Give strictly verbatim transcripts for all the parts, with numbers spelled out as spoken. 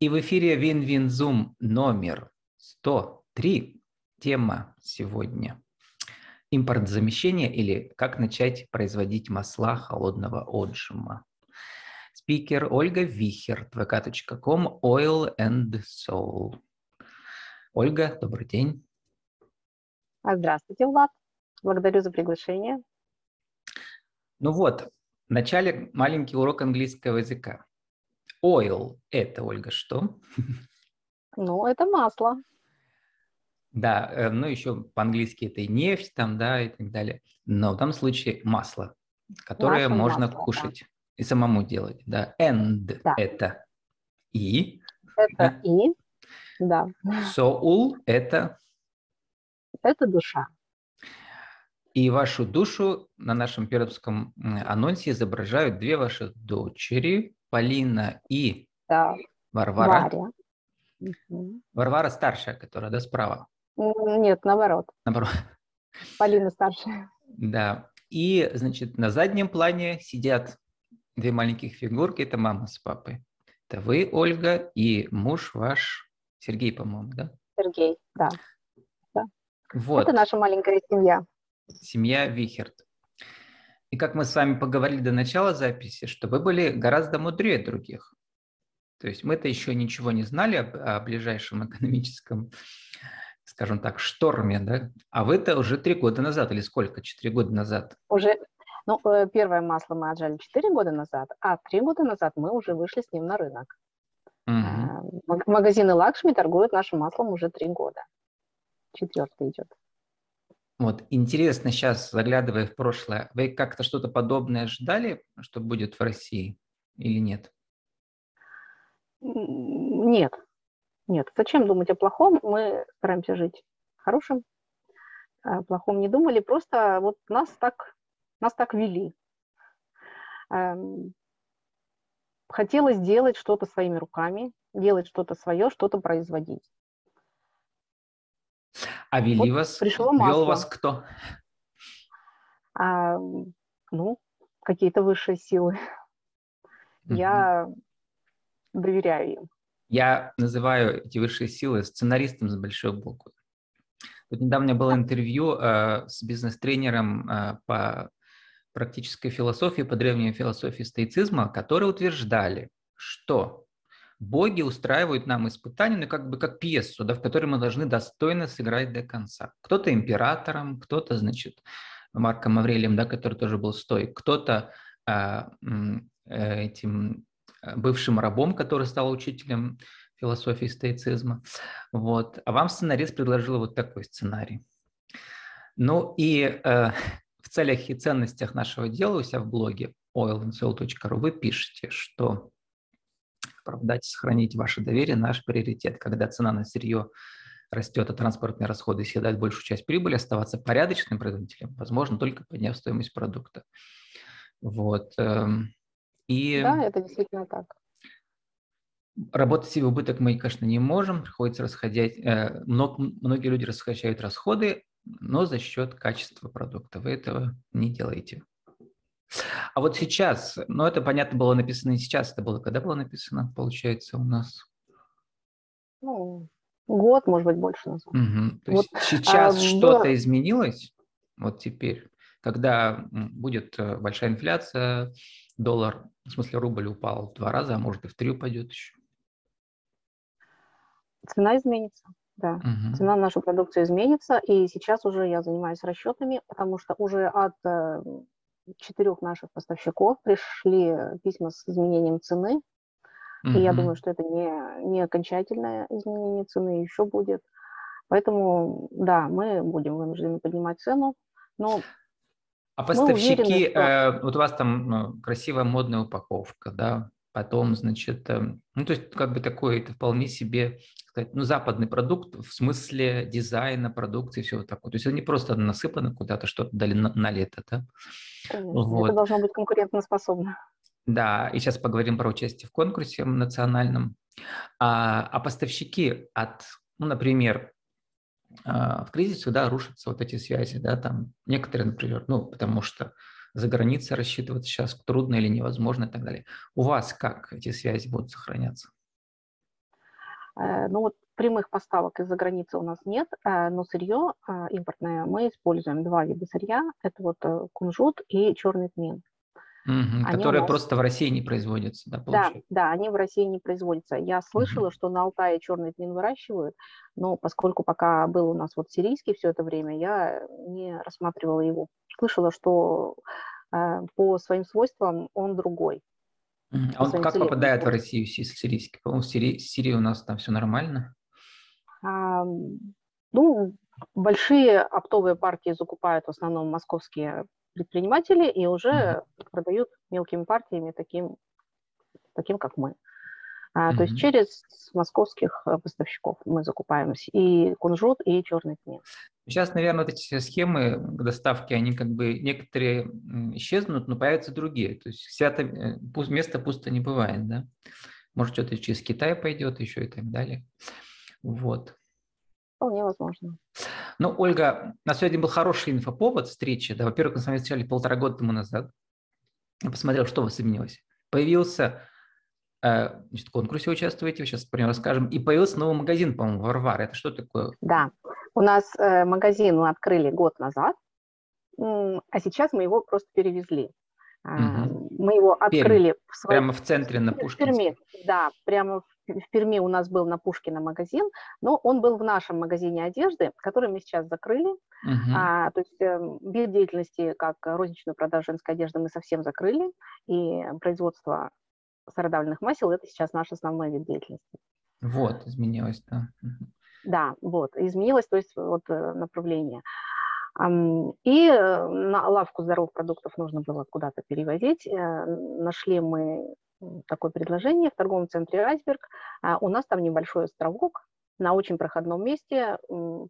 И в эфире Вин-Вин-Зум номер сто три. Тема сегодня – импортозамещение или как начать производить масла холодного отжима. Спикер Ольга Вихер, ви ка точка ком, Oil and Soul. Ольга, добрый день. Здравствуйте, Влад. Благодарю за приглашение. Ну вот, вначале маленький урок английского языка. Oil – это, Ольга, что? Ну, это масло. Да, ну еще по-английски это и нефть, там, да, и так далее. Но в данном случае масло, которое масло, можно масло, кушать, да, и самому делать. Да. And, да, – это и. Это, да, и, да. Soul – это? Это душа. И вашу душу на нашем пермском анонсе изображают две ваши дочери – Полина и, да, Варвара. Угу. Варвара старшая, которая, да, справа? Нет, наоборот. Наоборот. Полина старшая. Да. И, значит, на заднем плане сидят две маленьких фигурки. Это мама с папой. Это вы, Ольга, и муж ваш Сергей, по-моему, да? Сергей, да. Да. Вот. Это наша маленькая семья. Семья Вихерт. И как мы с вами поговорили до начала записи, что вы были гораздо мудрее других. То есть мы-то еще ничего не знали о, о ближайшем экономическом, скажем так, шторме, да? А вы-то уже три года назад, или сколько, четыре года назад? Уже, ну, первое масло мы отжали четыре года назад, а три года назад мы уже вышли с ним на рынок. Угу. Магазины Лакшми торгуют нашим маслом уже три года. Четвертый идет. Вот, интересно сейчас, заглядывая в прошлое, вы как-то что-то подобное ждали, что будет в России или нет? Нет, нет. Зачем думать о плохом? Мы стараемся жить хорошим, о плохом не думали, просто вот нас так, нас так вели. Хотелось делать что-то своими руками, делать что-то свое, что-то производить. А вели вот вас, вел вас кто? А, ну, какие-то высшие силы. Mm-hmm. Я доверяю им. Я называю эти высшие силы сценаристом с большой буквы. Вот недавно было интервью э, с бизнес-тренером э, по практической философии, по древней философии стоицизма, которые утверждали, что... боги устраивают нам испытания, ну, как бы как пьесу, да, в которой мы должны достойно сыграть до конца. Кто-то императором, кто-то, значит, Марком Аврелием, да, который тоже был стоик, кто-то э, э, этим бывшим рабом, который стал учителем философии стоицизма. Вот. А вам сценарист предложил вот такой сценарий. Ну и э, в целях и ценностях нашего дела у себя в блоге oil and soul точка ру вы пишете, что оправдать, сохранить ваше доверие – наш приоритет. Когда цена на сырье растет, а транспортные расходы съедают большую часть прибыли, оставаться порядочным производителем возможно, только подняв стоимость продукта. Вот. И да, это действительно так. Работать в убыток мы, конечно, не можем. Приходится расходять. Многие люди расхищают расходы, но за счет качества продукта. Вы этого не делаете. А вот сейчас, ну это, понятно, было написано и сейчас, это было, когда было написано, получается, у нас? Ну, год, может быть, больше назад. Угу. То вот, есть сейчас а, что-то да. изменилось, вот теперь, когда будет большая инфляция, доллар, в смысле рубль упал в два раза, а может и в три упадет еще? Цена изменится, да. Угу. Цена на нашу продукцию изменится, и сейчас уже я занимаюсь расчетами, потому что уже от... четырех наших поставщиков пришли письма с изменением цены. Mm-hmm. И я думаю, что это не, не окончательное изменение цены, еще будет. Поэтому, да, мы будем вынуждены поднимать цену. Но а поставщики, уверены, что... э, вот у вас там ну, красивая модная упаковка, да, потом, значит, э, ну, то есть как бы такой, это вполне себе, сказать, ну, западный продукт в смысле дизайна, продукции, всего такого. То есть это не просто насыпано куда-то, что-то дали на, на лето, да? Вот. Это должно быть конкурентоспособно. Да, и сейчас поговорим про участие в конкурсе национальном. А, а поставщики от, ну, например, в кризис всегда рушатся вот эти связи, да, там некоторые, например, ну, потому что за границей рассчитывать сейчас трудно или невозможно и так далее. У вас как эти связи будут сохраняться? Ну вот прямых поставок из-за границы у нас нет, но сырье импортное мы используем. Два вида сырья, это вот кунжут и черный тмин. Угу, которые нас... просто в России не производятся, да, получается? Да, да, они в России не производятся. Я слышала, угу. что на Алтае черный тмин выращивают, но поскольку пока был у нас вот сирийский все это время, я не рассматривала его. Слышала, что э, по своим свойствам он другой. Угу. А он как попадает в Россию, если сирийский? По-моему, в Сирии, в Сирии у нас там все нормально? А, ну, большие оптовые партии закупают в основном московские предприниматели и уже mm-hmm. продают мелкими партиями, таким, таким как мы. А, mm-hmm. То есть через московских поставщиков мы закупаемся и кунжут, и черный тмин. Сейчас, наверное, вот эти схемы доставки, они как бы некоторые исчезнут, но появятся другие. То есть вся-то, место пусто не бывает, да? Может, что-то через Китай пойдет еще и так далее. Вот. Вполне возможно. Ну, Ольга, на сегодня был хороший инфоповод встречи. Да, во-первых, мы с вами встречались полтора года тому назад. Я посмотрел, что у вас изменилось. Появился, э, значит, в конкурсе участвуете, сейчас про него расскажем. И появился новый магазин, по-моему, Варвара. Это что такое? Да, у нас э, магазин мы открыли год назад, а сейчас мы его просто перевезли. Угу. Мы его открыли в своем... прямо в центре на Пушкинской. Да, прямо в В Перми у нас был на Пушкина магазин, но он был в нашем магазине одежды, который мы сейчас закрыли. Uh-huh. а, то есть э, вид деятельности, как розничную продажу женской одежды, мы совсем закрыли, и производство сыродавленных масел – это сейчас наш основной вид деятельности. Вот, изменилось, да. Uh-huh. Да, вот, изменилось, то есть вот направление. И на лавку здоровых продуктов нужно было куда-то перевозить. Нашли мы такое предложение в торговом центре «Айсберг». У нас там небольшой островок на очень проходном месте,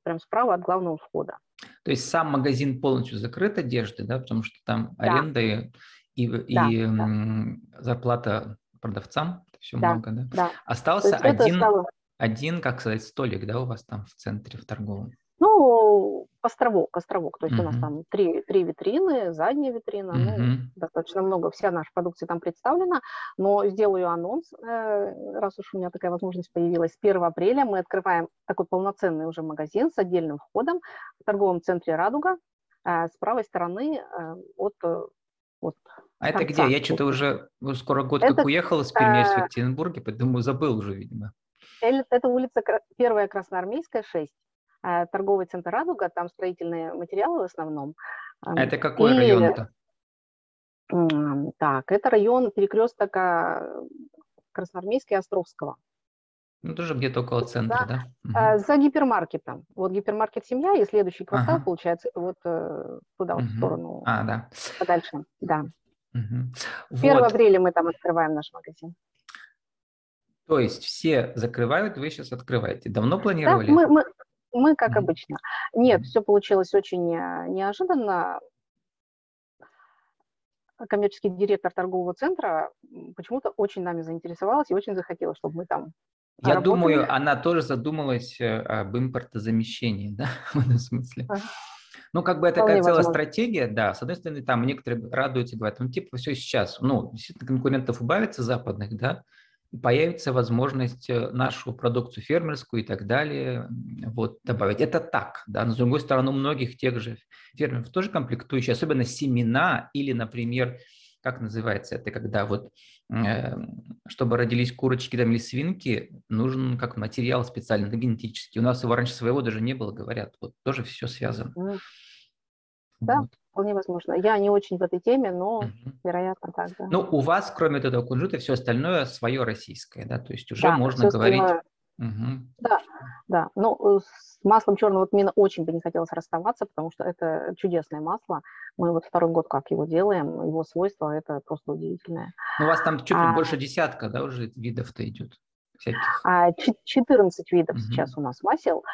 прям справа от главного входа. То есть сам магазин полностью закрыт одежды, да, потому что там да. аренда и, и, да, и да. зарплата продавцам, все да, много, да? Да. Остался один, стало... один, как сказать, столик, да, у вас там в центре, в торговом? Ну, островок, островок, то есть uh-huh. у нас там три, три витрины, задняя витрина, uh-huh. ну, достаточно много, вся наша продукция там представлена, но сделаю анонс, раз уж у меня такая возможность появилась, с первого апреля мы открываем такой полноценный уже магазин с отдельным входом в торговом центре «Радуга», с правой стороны от... от а это где? Я что-то уже скоро год это, как уехала с Перми, в Екатеринбурге, поэтому забыл уже, видимо. Это улица первая Красноармейская, шесть. Торговый центр «Радуга», там строительные материалы в основном. Это какой и... район это? Так, это район перекресток Красноармейский и Островского. Ну, тоже где-то около центра, да? да? За гипермаркетом. Вот гипермаркет «Семья» и следующий квартал, ага. получается, вот туда, вот угу. в сторону. А, да. Подальше, да. Угу. Вот. первого апреля мы там открываем наш магазин. То есть все закрывают, вы сейчас открываете. Давно планировали? Да, мы... мы... Мы, как обычно. Нет, все получилось очень неожиданно. Коммерческий директор торгового центра почему-то очень нами заинтересовалась и очень захотела, чтобы мы там Я работали. Думаю, она тоже задумалась об импортозамещении, да, в этом смысле. Ага. Ну, как бы это такая целая стратегия, да. С одной стороны, там некоторые радуются, говорят, ну, типа, все сейчас. Ну, действительно, конкурентов убавится западных, да. Появится возможность нашу продукцию фермерскую и так далее вот, добавить. Это так, да, но с другой стороны, у многих тех же фермеров тоже комплектующие, особенно семена или, например, как называется это, когда вот, э, чтобы родились курочки там, или свинки, нужен как материал специально, генетический. У нас его раньше своего даже не было, говорят, вот тоже все связано. Да, вот. Вполне возможно. Я не очень в этой теме, но, uh-huh. вероятно, так, да. Ну, у вас, кроме этого кунжута, все остальное свое российское, да? То есть уже да, можно говорить... Uh-huh. Да, да. Ну, с маслом черного тмина очень бы не хотелось расставаться, потому что это чудесное масло. Мы вот второй год как его делаем, его свойства, это просто удивительное. Ну, у вас там чуть ли а... больше десятка, да, уже видов-то идет? Всяких. четырнадцать видов угу. сейчас у нас масел.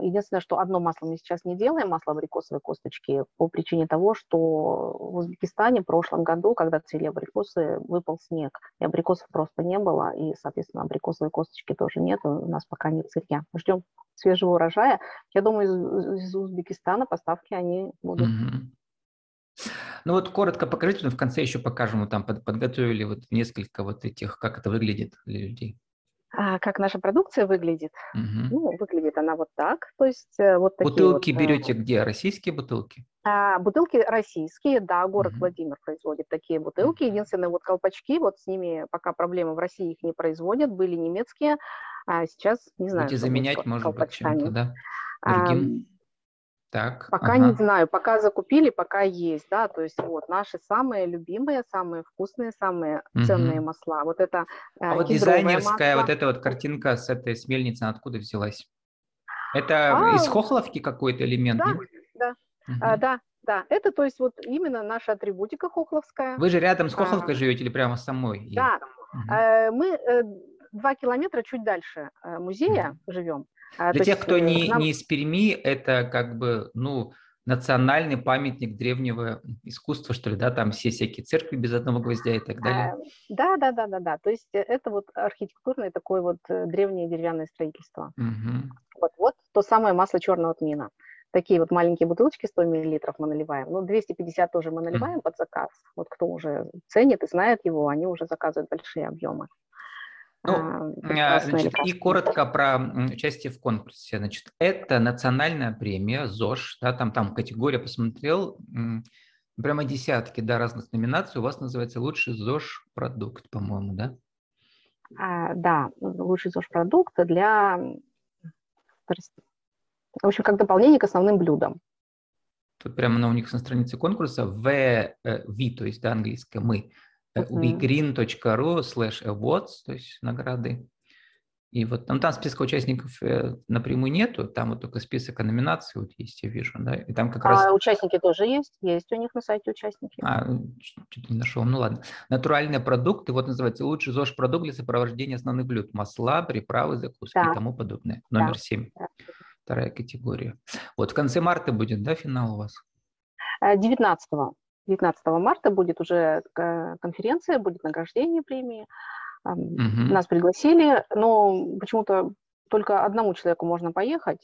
Единственное, что одно масло мы сейчас не делаем, масло абрикосовой косточки, по причине того, что в Узбекистане в прошлом году, когда цвели абрикосы, выпал снег, и абрикосов просто не было, и, соответственно, абрикосовой косточки тоже нет, у нас пока нет сырья. Ждем свежего урожая. Я думаю, из, из Узбекистана поставки они будут... Угу. Ну вот коротко покажите, но в конце еще покажем, мы там подготовили вот несколько вот этих, как это выглядит для людей. как наша продукция выглядит. Угу. Ну, выглядит она вот так. То есть вот такие бутылки вот, берете где? Российские бутылки? А, бутылки российские, да, город угу. Владимир производит такие бутылки. Единственные вот колпачки, вот с ними пока проблемы, в России их не производят, были немецкие, а сейчас не знаю. Будете заменять, может быть, чем-то, да? Другим? А, Так, пока ага. не знаю, пока закупили, пока есть, да, то есть вот наши самые любимые, самые вкусные, самые угу. ценные масла. Вот это а вот дизайнерская масло. Вот эта вот картинка с этой с мельницей откуда взялась? Это а, из Хохловки какой-то элемент? Да, нет? да, угу. а, да, да, это то есть вот именно наша атрибутика хохловская. Вы же рядом с Хохловкой а, живете или прямо самой? Да, угу. мы два километра чуть дальше музея угу. живем. Для То тех, есть, кто не, нам... не из Перми, это как бы, ну, национальный памятник древнего искусства, что ли, да, там все всякие церкви без одного гвоздя и так далее. Да, да, да, да, да. То есть это вот архитектурное такое вот древнее деревянное строительство. Угу. Вот, вот то самое масло черного тмина. Такие вот маленькие бутылочки сто миллилитров мы наливаем. Ну, двести пятьдесят тоже мы наливаем угу. под заказ. Вот кто уже ценит и знает его, они уже заказывают большие объемы. Ну, значит, и коротко про участие в конкурсе. Значит, это национальная премия ЗОЖ, да, там, там категория, посмотрел, прямо десятки, да, разных номинаций. У вас называется «Лучший ЗОЖ-продукт», по-моему, да? А, да, «Лучший ЗОЖ-продукт» для, в общем, как дополнение к основным блюдам. Тут прямо на, у них на странице конкурса «В», «Ви», то есть, да, английское «Мы». begreen точка ру слэш awards, то есть награды. И вот там, там списка участников напрямую нету, там вот только список номинаций вот есть, я вижу. Да? И там как а раз... участники тоже есть, есть у них на сайте участники. А, чуть не нашел, ну ладно. Натуральные продукты, вот называется лучший ЗОЖ-продукт для сопровождения основных блюд. Масла, приправы, закуски да. и тому подобное. Номер да. семь, да. вторая категория. Вот в конце марта будет, да, финал у вас? девятнадцатого. девятнадцатого марта будет уже конференция, будет награждение премии. Угу. Нас пригласили, но почему-то только одному человеку можно поехать.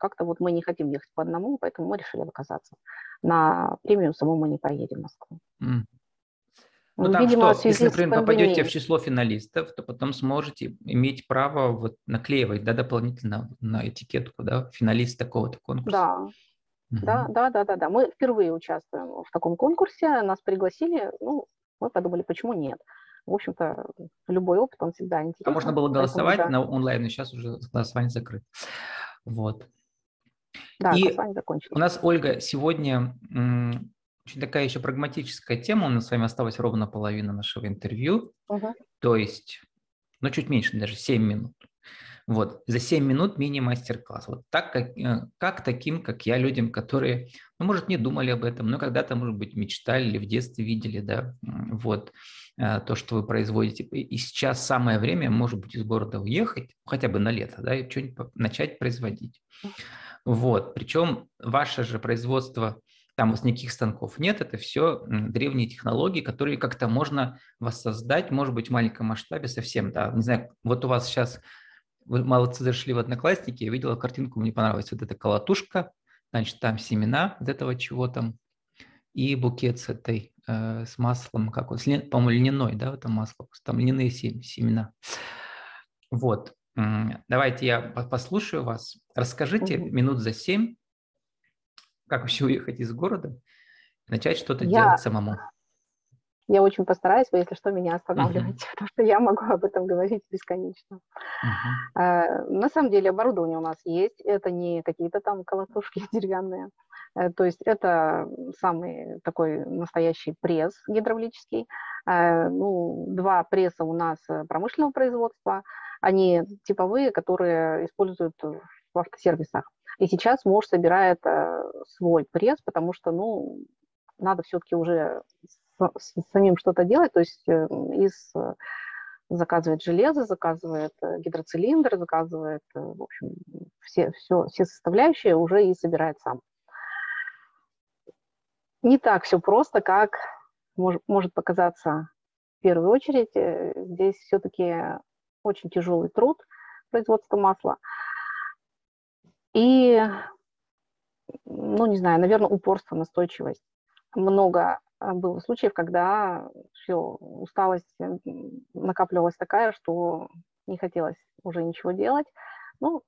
Как-то вот мы не хотим ехать по одному, поэтому мы решили отказаться. На премию самому мы не поедем в Москву. Mm. Ну, там видимо, что, если, например, попадете в число финалистов, то потом сможете иметь право вот наклеивать, да, дополнительно на этикетку, да, финалист такого-то конкурса. Да. Да, да, да, да, да. Мы впервые участвуем в таком конкурсе, нас пригласили, ну, мы подумали, почему нет. В общем-то, любой опыт, он всегда интересен. А можно было голосовать да. на онлайн, но сейчас уже голосование закрыто. Вот. Да, и голосование закончилось. У нас, Ольга, сегодня м, очень такая еще прагматическая тема, у нас с вами осталась ровно половина нашего интервью, угу. то есть, ну, чуть меньше, даже семь минут. Вот, за семь минут мини-мастер-класс. Вот так, как, как таким, как я, людям, которые, ну, может, не думали об этом, но когда-то, может быть, мечтали или в детстве видели, да, вот, то, что вы производите. И сейчас самое время, может быть, из города уехать, хотя бы на лето, да, и что-нибудь начать производить. Вот, причем ваше же производство, там у вас никаких станков нет, это все древние технологии, которые как-то можно воссоздать, может быть, в маленьком масштабе совсем, да, не знаю, вот у вас сейчас... Вы молодцы, зашли в Одноклассники, я видела картинку, мне понравилась вот эта колотушка, значит, там семена вот этого чего там, и букет с этой, э, с маслом, как вот, по-моему, льняной, да, это масло, там льняные семена. Вот, давайте я послушаю вас. Расскажите угу. минут за семь, как вообще уехать из города, начать что-то я... делать самому. Я очень постараюсь, вы, если что, меня останавливаете, uh-huh. потому что я могу об этом говорить бесконечно. Uh-huh. На самом деле оборудование у нас есть, это не какие-то там колотушки деревянные, то есть это самый такой настоящий пресс гидравлический. Ну, два пресса у нас промышленного производства, они типовые, которые используют в автосервисах. И сейчас муж собирает свой пресс, потому что, ну, надо все-таки уже... самим что-то делать, то есть из, заказывает железо, заказывает гидроцилиндр, заказывает, в общем, все, все, все составляющие уже и собирает сам. Не так все просто, как мож, может показаться в первую очередь. Здесь все-таки очень тяжелый труд производства масла. И, ну, не знаю, наверное, упорство, настойчивость. Много было случаев, когда все, усталость накапливалась такая, что не хотелось уже ничего делать. Ну,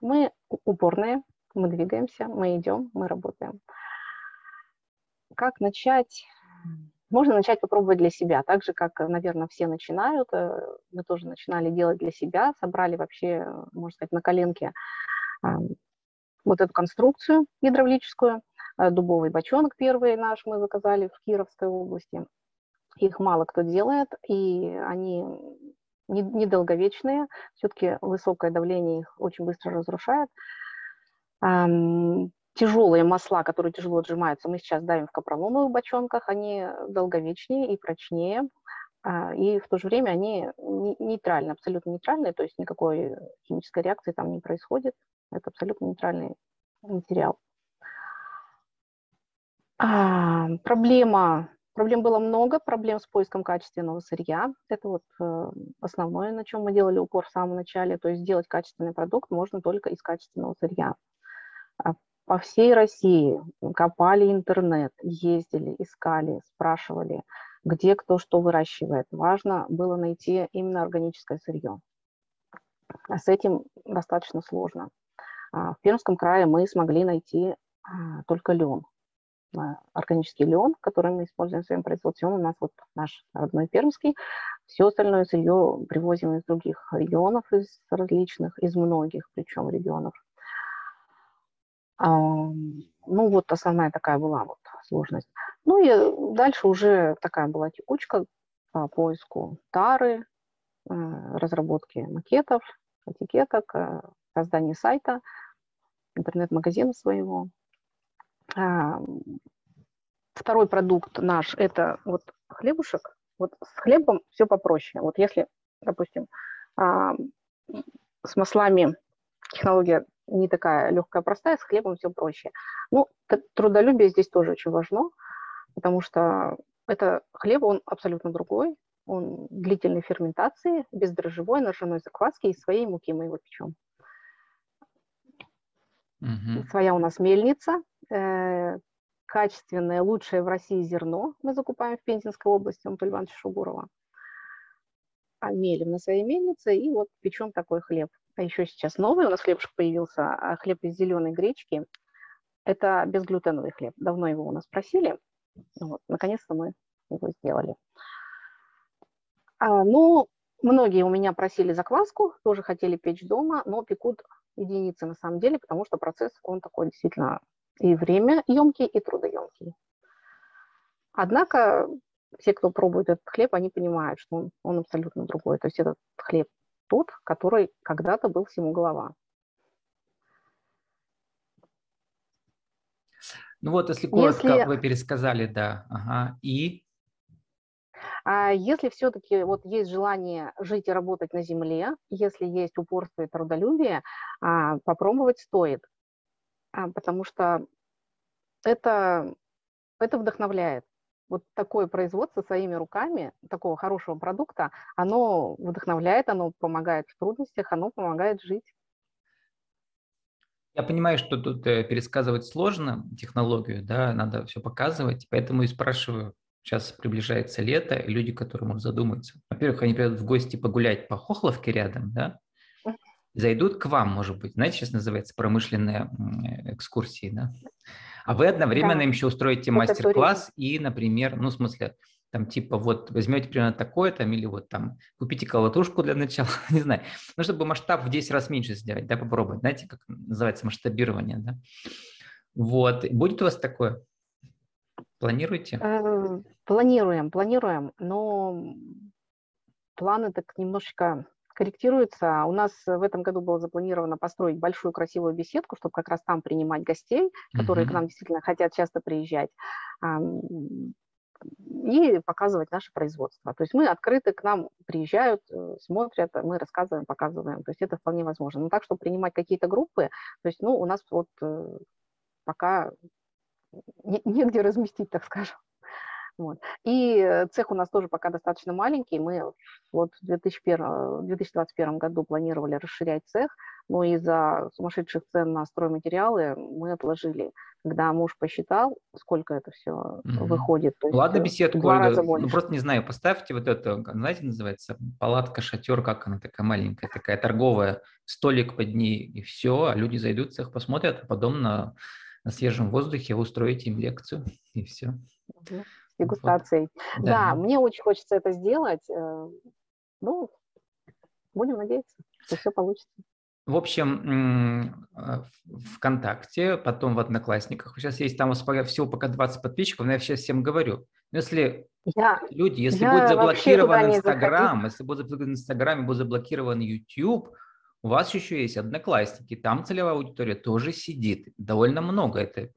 мы упорные, мы двигаемся, мы идем, мы работаем. Как начать? Можно начать попробовать для себя, так же, как, наверное, все начинают. Мы тоже начинали делать для себя, собрали вообще, можно сказать, на коленке вот эту конструкцию гидравлическую. Дубовый бочонок первый наш мы заказали в Кировской области. Их мало кто делает, и они недолговечные. Все-таки высокое давление их очень быстро разрушает. Тяжелые масла, которые тяжело отжимаются, мы сейчас давим в капроновых бочонках. Они долговечнее и прочнее. И в то же время они нейтральны, абсолютно нейтральные. То есть никакой химической реакции там не происходит. Это абсолютно нейтральный материал. А, проблема... Проблем было много. Проблем с поиском качественного сырья. Это вот основное, на чем мы делали упор в самом начале. То есть сделать качественный продукт можно только из качественного сырья. По всей России копали интернет, ездили, искали, спрашивали, где кто что выращивает. Важно было найти именно органическое сырье. А с этим достаточно сложно. В Пермском крае мы смогли найти только лен. Органический лен, который мы используем в своем производстве, он у нас вот наш родной пермский. Все остальное сырье привозим из других регионов, из различных, из многих причем регионов. Ну вот основная такая была вот сложность. Ну и дальше уже такая была текучка по поиску тары, разработке макетов, этикеток, создание сайта, интернет-магазина своего. Второй продукт наш – это вот хлебушек. Вот с хлебом все попроще. Вот если, допустим, с маслами технология не такая легкая, простая, с хлебом все проще. Ну, трудолюбие здесь тоже очень важно, потому что это хлеб, он абсолютно другой. Он длительной ферментации, бездрожжевой, на ржаной закваске, из своей муки мы его печем. Угу. Своя у нас мельница. Качественное, лучшее в России зерно мы закупаем в Пензенской области, Ампульванча Шугурова. Мелим на своей мельнице и вот печем такой хлеб. А еще сейчас новый у нас хлебушек появился, хлеб из зеленой гречки. Это безглютеновый хлеб. Давно его у нас просили. Вот, наконец-то мы его сделали. А, ну, многие у меня просили закваску, тоже хотели печь дома, но пекут единицы на самом деле, потому что процесс, он такой действительно... И время емкий, и трудоемкий. Однако все, кто пробует этот хлеб, они понимают, что он, он абсолютно другой. То есть этот хлеб тот, который когда-то был всему голова. Ну вот, если коротко, если... вы пересказали, да. Ага. И? А если все-таки вот есть желание жить и работать на земле, если есть упорство и трудолюбие, попробовать стоит. Потому что это, это вдохновляет. Вот такое производство своими руками, такого хорошего продукта, оно вдохновляет, оно помогает в трудностях, оно помогает жить. Я понимаю, что тут пересказывать сложно технологию, да, надо все показывать, поэтому и спрашиваю. Сейчас приближается лето, и люди, которые, может, задумаются. Во-первых, они придут в гости погулять по Хохловке рядом, да, зайдут к вам, может быть, знаете, сейчас называется промышленные экскурсии, да? А вы одновременно да. им еще устроите мастер-класс и, например, ну, в смысле, там, типа, вот, возьмете примерно такое, там, или вот, там, купите колотушку для начала, не знаю, ну, чтобы масштаб в десять раз меньше сделать, да, попробовать, знаете, как называется масштабирование, да? Вот, будет у вас такое? Планируете? Планируем, планируем, но планы так немножечко... корректируется. У нас в этом году было запланировано построить большую красивую беседку, чтобы как раз там принимать гостей, которые mm-hmm. к нам действительно хотят часто приезжать, и показывать наше производство. То есть мы открыты, к нам приезжают, смотрят, мы рассказываем, показываем. То есть это вполне возможно. Но так, чтобы принимать какие-то группы, то есть, ну, у нас вот пока негде разместить, так скажем. Вот. И цех у нас тоже пока достаточно маленький. Мы вот в две тысячи двадцать первом году планировали расширять цех, но из-за сумасшедших цен на стройматериалы мы отложили. Когда муж посчитал, сколько это все mm-hmm. выходит. Ладно, беседку, ну, просто не знаю, поставьте вот это, знаете, называется палатка, шатер, как она такая маленькая, такая торговая, столик под ней, и все, а люди зайдут в цех, посмотрят, а потом на, на свежем воздухе вы устроите им лекцию, и все. Mm-hmm. Дегустацией. Вот. Да, да, мне очень хочется это сделать. Ну, будем надеяться, что все получится. В общем, ВКонтакте, потом в Одноклассниках. Сейчас есть там всего пока двадцать подписчиков, но я сейчас всем говорю. Но если я, люди, если будет заблокирован Инстаграм, если будет заблокирован Инстаграм и будет заблокирован YouTube, у вас еще есть Одноклассники, там целевая аудитория тоже сидит. Довольно много. Это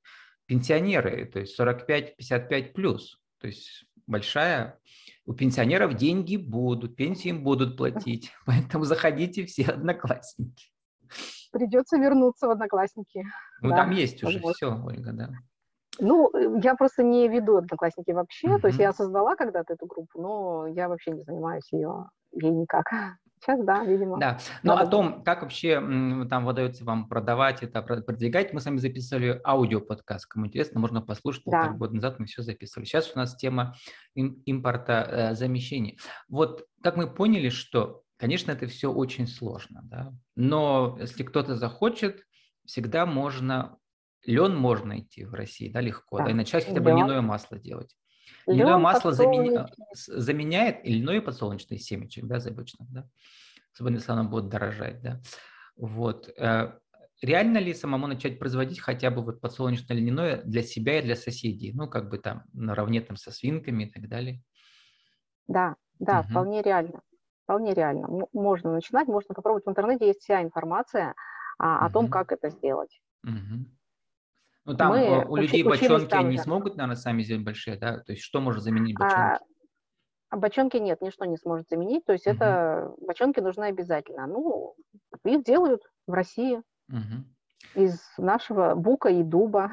пенсионеры, то есть сорок пять пятьдесят пять плюс. То есть большая... У пенсионеров деньги будут, пенсии им будут платить. Поэтому заходите все Одноклассники. Придется вернуться в Одноклассники. Ну, да, там есть уже вот. Все, Ольга, да. Ну, я просто не веду Одноклассники вообще. Uh-huh. То есть я создала когда-то эту группу, но я вообще не занимаюсь ее, ей никак. Сейчас, да, видимо. Да, но надо... о том, как вообще там выдается вам продавать это, продвигать, мы с вами записывали аудиоподкаст. Кому интересно, можно послушать. Да. Полтора года назад мы все записывали. Сейчас у нас тема импорта э, замещений. Вот как мы поняли, что, конечно, это все очень сложно, да? Но если кто-то захочет, всегда можно, лен можно идти в России, да, легко, да, да? И начать хотя бы лен. Льняное масло делать. Льняное масло заменя... заменяет льняное подсолнечное семечек, да, обычно, да, особенно если оно будет дорожать, да, вот. Реально ли самому начать производить хотя бы вот подсолнечное льняное для себя и для соседей, ну, как бы там наравне там со свинками и так далее? Да, да, угу. вполне реально, вполне реально. М- можно начинать, можно попробовать. В интернете есть вся информация а, о угу. том, как это сделать. Угу. Ну, там мы у людей бочонки там, не да. смогут, наверное, сами сделать большие, да? То есть что может заменить бочонки? А, бочонки нет, ничто не сможет заменить. То есть угу. это бочонки нужны обязательно. Ну, их делают в России угу. из нашего бука и дуба.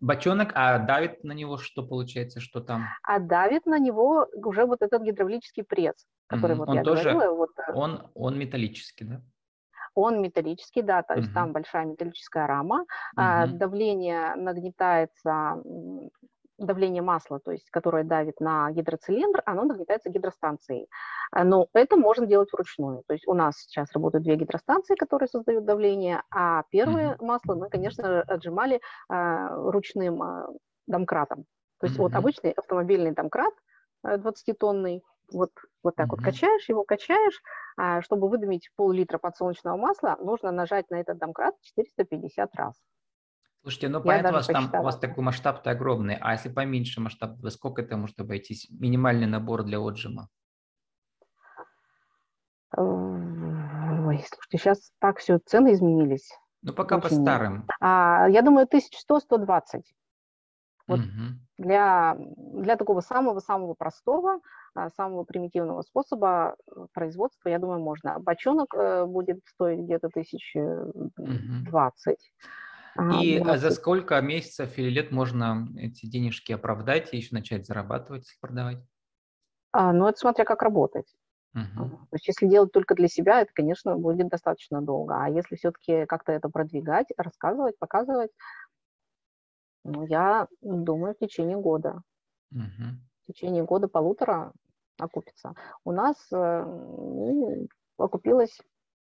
Бочонок, а давит на него что получается, что там? А давит на него уже вот этот гидравлический пресс, который угу. вот он я тоже, говорила. Вот... Он, он металлический, да? Он металлический, да, то есть uh-huh. там большая металлическая рама, uh-huh. давление нагнетается, давление масла, то есть которое давит на гидроцилиндр, оно нагнетается гидростанцией. Но это можно делать вручную. То есть у нас сейчас работают две гидростанции, которые создают давление, а первое uh-huh. масло мы, конечно, отжимали а, ручным а, домкратом. То есть uh-huh. вот обычный автомобильный домкрат двадцатитонный, Вот, вот так mm-hmm. вот качаешь, его качаешь. А, чтобы выдавить пол-литра подсолнечного масла, нужно нажать на этот домкрат четыреста пятьдесят раз. Слушайте, ну понятно, у вас, там, у вас такой масштаб-то огромный. А если поменьше масштаб, сколько это может обойтись? Минимальный набор для отжима? Ой, слушайте, сейчас так все, цены изменились. Ну пока очень по старым. А, я думаю, тысяча сто - сто двадцать. Вот угу. для, для такого самого-самого простого, самого примитивного способа производства, я думаю, можно. Бочонок будет стоить где-то тысяча двадцать. Угу. И двадцать. За сколько месяцев или лет можно эти денежки оправдать и еще начать зарабатывать, продавать? А, ну, это смотря как работать. Угу. То есть если делать только для себя, это, конечно, будет достаточно долго. А если все-таки как-то это продвигать, рассказывать, показывать, ну, я думаю, в течение года. Угу. В течение года-полутора окупится. У нас э, окупилось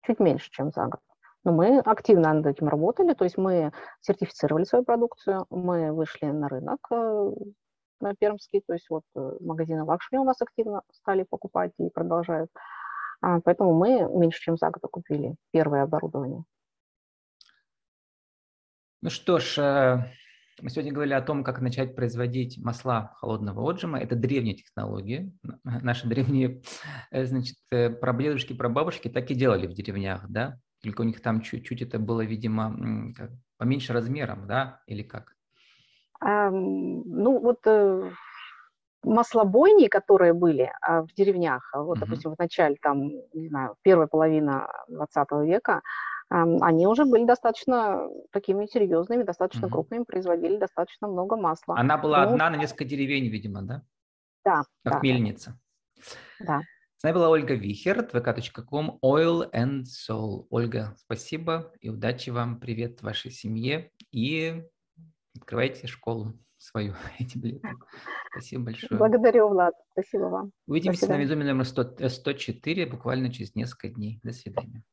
чуть меньше, чем за год. Но мы активно над этим работали, то есть мы сертифицировали свою продукцию, мы вышли на рынок э, на пермский, то есть вот магазины Лакшми у нас активно стали покупать и продолжают. А, поэтому мы меньше, чем за год окупили первое оборудование. Ну что ж... Э... Мы сегодня говорили о том, как начать производить масла холодного отжима. Это древняя технология. Наши древние, значит, прадедушки, прабабушки так и делали в деревнях, да? Только у них там чуть-чуть это было, видимо, поменьше размером, да? Или как? А, ну, вот маслобойни, которые были в деревнях, вот, угу. допустим, в начале, там, не знаю, первой половины двадцатого века, они уже были достаточно такими серьезными, достаточно угу. крупными, производили достаточно много масла. Она была ну, одна на несколько деревень, видимо, да? Да. Как да. мельница. Да. С нами была Ольга Вихер, ти ви точка ком, Oil and Soul. Ольга, спасибо и удачи вам. Привет вашей семье. И открывайте школу свою этим летом. Спасибо большое. Благодарю, Влад. Спасибо вам. Увидимся на Вин-Вин-Зуме номер сто четыре буквально через несколько дней. До свидания.